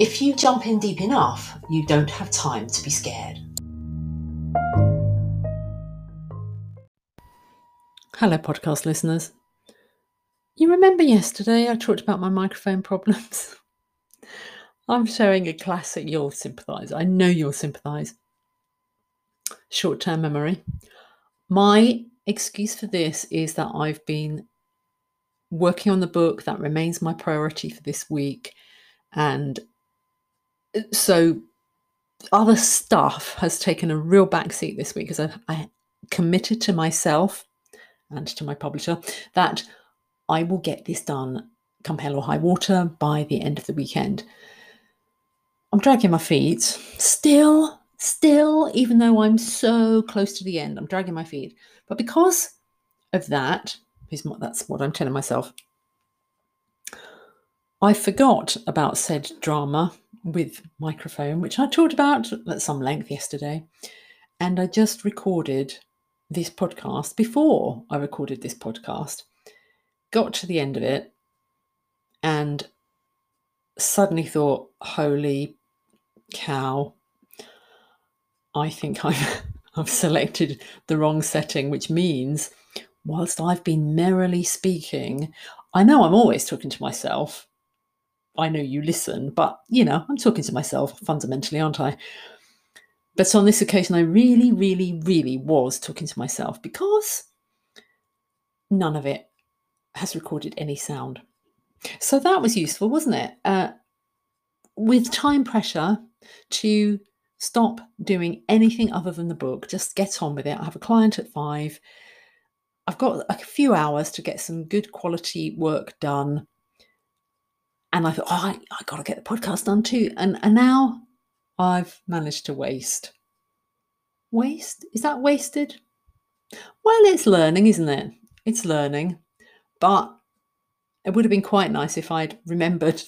if you jump in deep enough, you don't have time to be scared. Hello, podcast listeners. You remember yesterday I talked about my microphone problems? I'm sharing a classic, you'll sympathise. I know you'll sympathise. Short-term memory. My excuse for this is that I've been working on the book. That remains my priority for this week. And so other stuff has taken a real backseat this week because I committed to myself and to my publisher that I will get this done come hell or high water by the end of the weekend. I'm dragging my feet. Still, even though I'm so close to the end, I'm dragging my feet. But because of that, that's what I'm telling myself, I forgot about said drama with microphone, which I talked about at some length yesterday, and I just recorded this podcast before I recorded this podcast, got to the end of it, and suddenly thought, holy cow, I think I've selected the wrong setting, which means whilst I've been merrily speaking, I know I'm always talking to myself, I know you listen, but, you know, I'm talking to myself fundamentally, aren't I? But on this occasion, I really was talking to myself because none of it has recorded any sound. So that was useful, wasn't it? With time pressure to stop doing anything other than the book, just get on with it. I have a client at 5. I've got a few hours to get some good quality work done. And I thought, oh, I got to get the podcast done too. And now I've managed to waste. Waste? Is that wasted? Well, it's learning, isn't it? It's learning. But it would have been quite nice if I'd remembered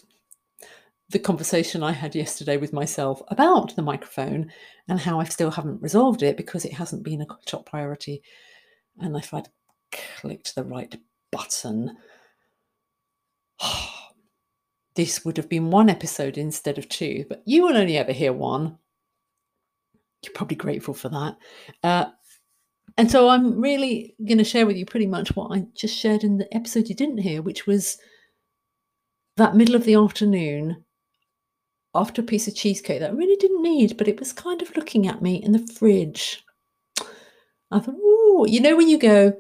the conversation I had yesterday with myself about the microphone and how I still haven't resolved it because it hasn't been a top priority. And if I'd clicked the right button... this would have been one episode instead of 2, but you will only ever hear 1. You're probably grateful for that. And so I'm really going to share with you pretty much what I just shared in the episode you didn't hear, which was that middle of the afternoon after a piece of cheesecake that I really didn't need, but it was kind of looking at me in the fridge. I thought, ooh, you know when you go,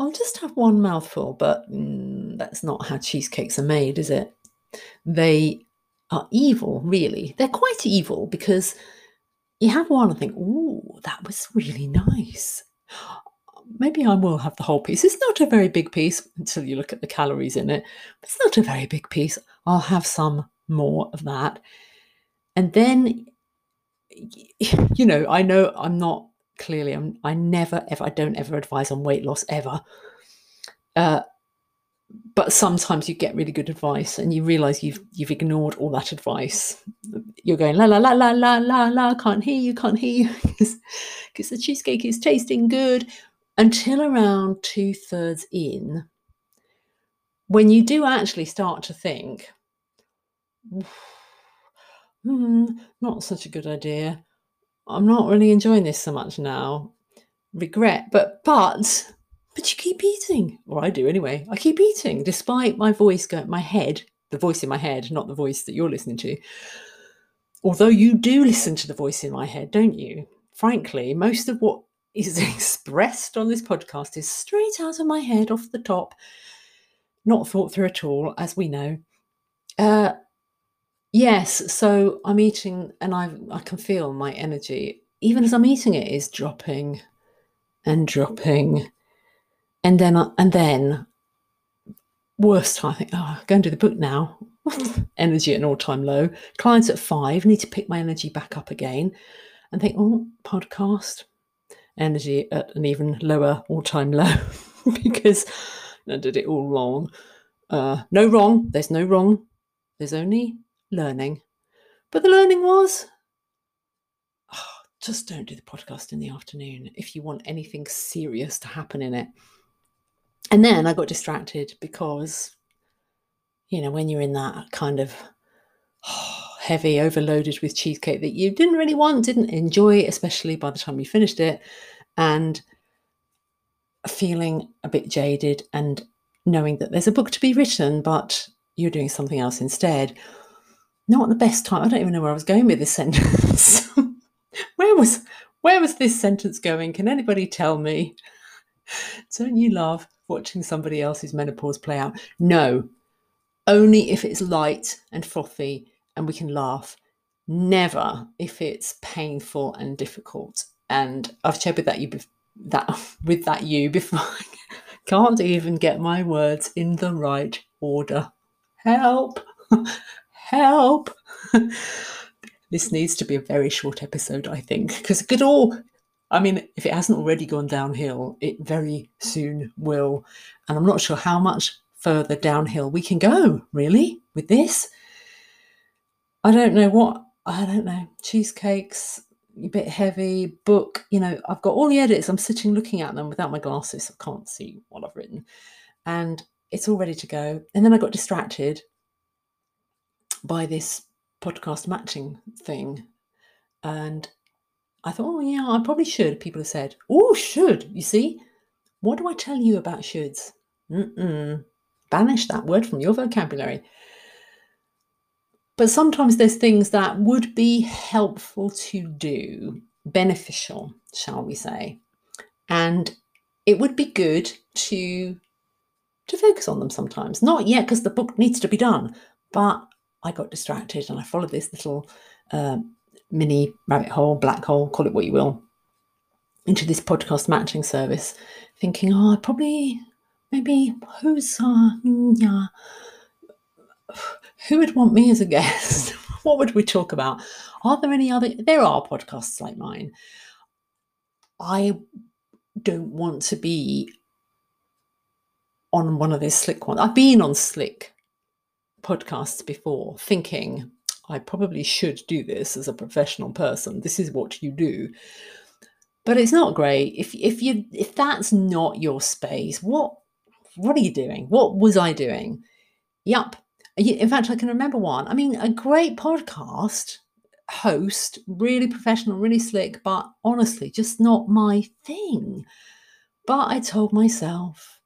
I'll just have one mouthful, but that's not how cheesecakes are made, is it? They are evil, really. They're quite evil because you have one and think, oh, that was really nice. Maybe I will have the whole piece. It's not a very big piece until you look at the calories in it. It's not a very big piece. I'll have some more of that. And then, you know I'm not clearly, I never, ever, I don't ever advise on weight loss ever. But sometimes you get really good advice and you realise you've ignored all that advice. You're going, la, la, la, la, la, la, la, can't hear you, because the cheesecake is tasting good until around 2/3 in, when you do actually start to think, not such a good idea. I'm not really enjoying this so much now. Regret, but you keep eating, or I do anyway. I keep eating despite my voice going, my head, the voice in my head, not the voice that you're listening to. Although you do listen to the voice in my head, don't you? Frankly, most of what is expressed on this podcast is straight out of my head, off the top, not thought through at all, as we know. Yes, so I'm eating and I can feel my energy, even as I'm eating it, is dropping and dropping. And then worst time, I think, oh, I'll go and do the book now. energy at an all-time low. Clients at 5, need to pick my energy back up again and think, oh, podcast, energy at an even lower all-time low because I did it all wrong. No wrong. There's no wrong. There's only learning. But the learning was, just don't do the podcast in the afternoon if you want anything serious to happen in it. And then I got distracted because, you know, when you're in that kind of heavy, overloaded with cheesecake that you didn't really want, didn't enjoy, especially by the time you finished it, and feeling a bit jaded and knowing that there's a book to be written, but you're doing something else instead. Not the best time. I don't even know where I was going with this sentence. Where was this sentence going? Can anybody tell me? Don't you love watching somebody else's menopause play out? No, only if it's light and frothy and we can laugh. Never if it's painful and difficult. And I've shared with you before. I can't even get my words in the right order. Help! Help! This needs to be a very short episode, I think, because it could all, I mean, if it hasn't already gone downhill, it very soon will. And I'm not sure how much further downhill we can go, really, with this. I don't know. Cheesecakes, a bit heavy, book, you know, I've got all the edits. I'm sitting looking at them without my glasses. I can't see what I've written. And it's all ready to go. And then I got distracted by this podcast matching thing, and I thought, oh yeah, I probably should. People have said, oh, should, you see, what do I tell you about shoulds? Banish that word from your vocabulary. But sometimes there's things that would be helpful to do, beneficial, shall we say, and it would be good to focus on them sometimes. Not yet, because the book needs to be done, but I got distracted and I followed this little mini rabbit hole, black hole, call it what you will, into this podcast matching service, thinking, oh, who would want me as a guest? What would we talk about? Are there any other? There are podcasts like mine. I don't want to be on one of those slick ones. I've been on slick podcasts before, thinking I probably should do this as a professional person. This is what you do. But it's not great if that's not your space. What are you doing? What was I doing? Yep. In fact, I can remember one. I mean, a great podcast host, really professional, really slick, but honestly, just not my thing. But I told myself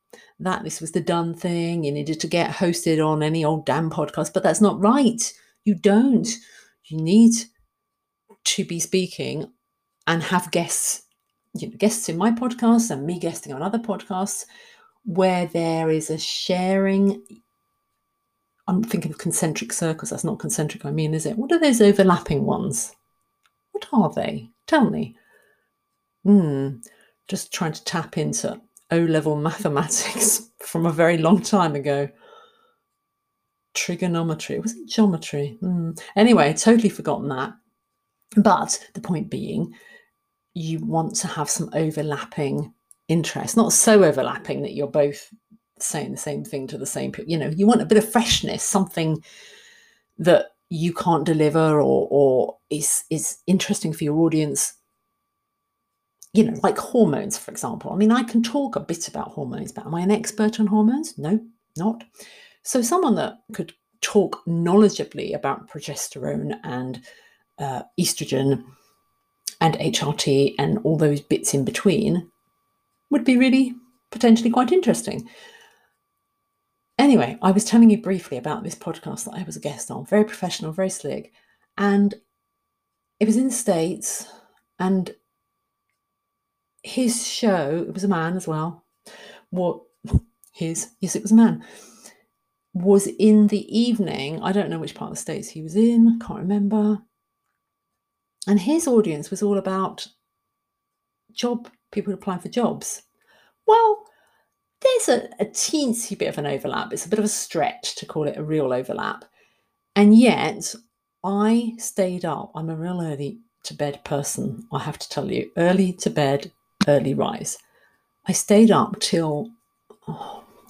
that this was the done thing. You needed to get hosted on any old damn podcast, but that's not right. You don't. You need to be speaking and have guests, you know, guests in my podcast and me guesting on other podcasts where there is a sharing. I'm thinking of concentric circles. That's not concentric, I mean, is it? What are those overlapping ones? What are they? Tell me. Just trying to tap into O-level mathematics from a very long time ago. Trigonometry. Was it geometry? Anyway, totally forgotten that. But the point being, you want to have some overlapping interests, not so overlapping that you're both saying the same thing to the same people. You know, you want a bit of freshness, something that you can't deliver or is interesting for your audience. You know, like hormones, for example. I mean, I can talk a bit about hormones, but am I an expert on hormones? No, not. So someone that could talk knowledgeably about progesterone and estrogen and HRT and all those bits in between would be really potentially quite interesting. Anyway, I was telling you briefly about this podcast that I was a guest on, very professional, very slick. And it was in the States, and his show, it was a man as well. It was a man. Was in the evening. I don't know which part of the States he was in. Can't remember. And his audience was all about people applying for jobs. Well, there's a teensy bit of an overlap. It's a bit of a stretch to call it a real overlap. And yet I stayed up. I'm a real early to bed person, I have to tell you. Early to bed, early rise. I stayed up till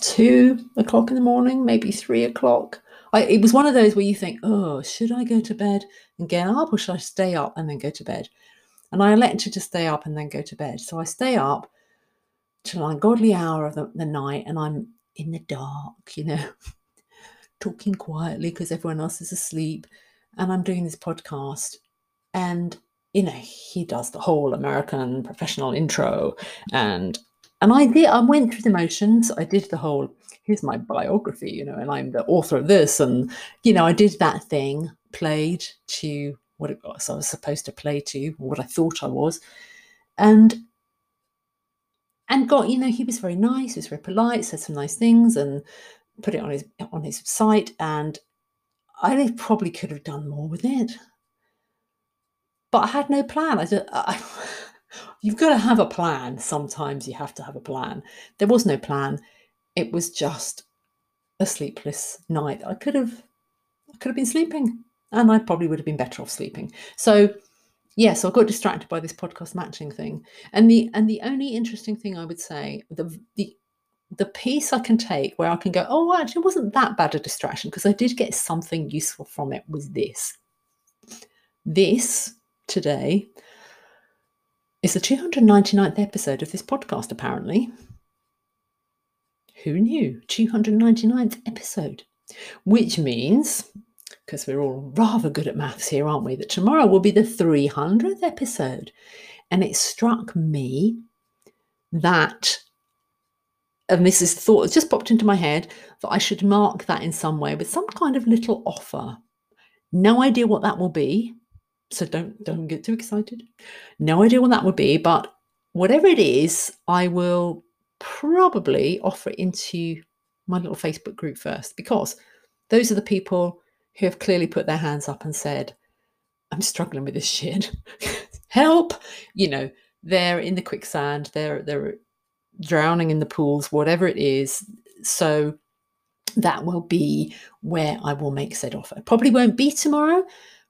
2 o'clock in the morning, maybe 3 o'clock. It was one of those where you think, oh, should I go to bed and get up, or should I stay up and then go to bed? And I elected to stay up and then go to bed. So I stay up till an ungodly hour of the night, and I'm in the dark, you know, talking quietly because everyone else is asleep. And I'm doing this podcast, and, you know, he does the whole American professional intro. And I went through the motions. I did the whole, here's my biography, you know, and I'm the author of this. And, you know, I did that thing, played to what it was I was supposed to play to, or what I thought I was. And got, you know, he was very nice, he was very polite, said some nice things, and put it on his site. And I probably could have done more with it, but I had no plan. You've got to have a plan. Sometimes you have to have a plan. There was no plan. It was just a sleepless night. I could have been sleeping, and I probably would have been better off sleeping. So yeah, so I got distracted by this podcast matching thing. And the only interesting thing I would say, the piece I can take where I can go, oh, actually, it wasn't that bad a distraction, because I did get something useful from it, was this. This today is the 299th episode of this podcast, apparently. Who knew? 299th episode. Which means, because we're all rather good at maths here, aren't we, that tomorrow will be the 300th episode. And it struck me that... And this is thought that's just popped into my head, that I should mark that in some way with some kind of little offer. No idea what that will be, so don't get too excited. No idea what that would be, but whatever it is, I will probably offer it into my little Facebook group first, because those are the people who have clearly put their hands up and said, I'm struggling with this shit. Help! You know, they're in the quicksand, they're drowning in the pools, whatever it is. So that will be where I will make said offer. It probably won't be tomorrow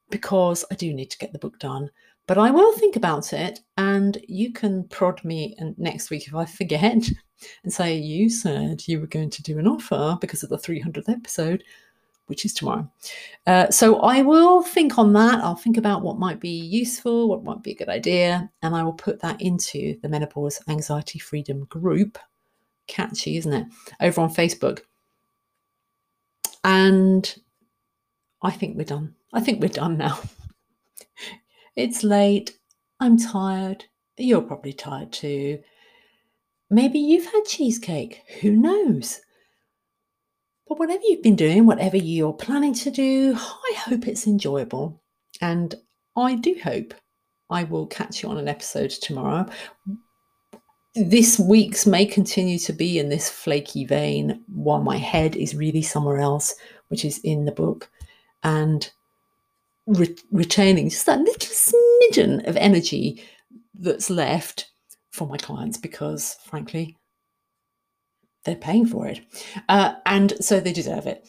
because I do need to get the book done, but I will think about it, and you can prod me next week if I forget and say, you said you were going to do an offer because of the 300th episode, which is tomorrow. So I will think on that. I'll think about what might be useful, what might be a good idea, and I will put that into the Menopause Anxiety Freedom Group. Catchy, isn't it? Over on Facebook. And I think we're done. I think we're done now. It's late. I'm tired. You're probably tired too. Maybe you've had cheesecake. Who knows? But whatever you've been doing, whatever you're planning to do, I hope it's enjoyable. And I do hope I will catch you on an episode tomorrow. This week's may continue to be in this flaky vein while my head is really somewhere else, which is in the book, and retaining just that little smidgen of energy that's left for my clients, because frankly, they're paying for it. And so they deserve it.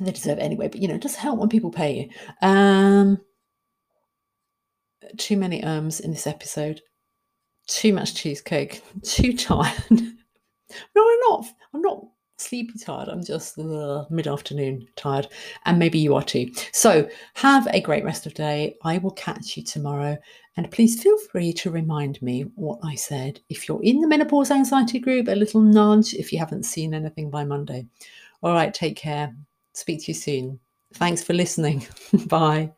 They deserve it anyway. But, you know, it does help when people pay you. Too many in this episode. Too much cheesecake. Too tired. No, I'm not sleepy tired. I'm just mid-afternoon tired. And maybe you are too. So have a great rest of day. I will catch you tomorrow. And please feel free to remind me what I said. If you're in the Menopause Anxiety Group, a little nudge if you haven't seen anything by Monday. All right, take care. Speak to you soon. Thanks for listening. Bye.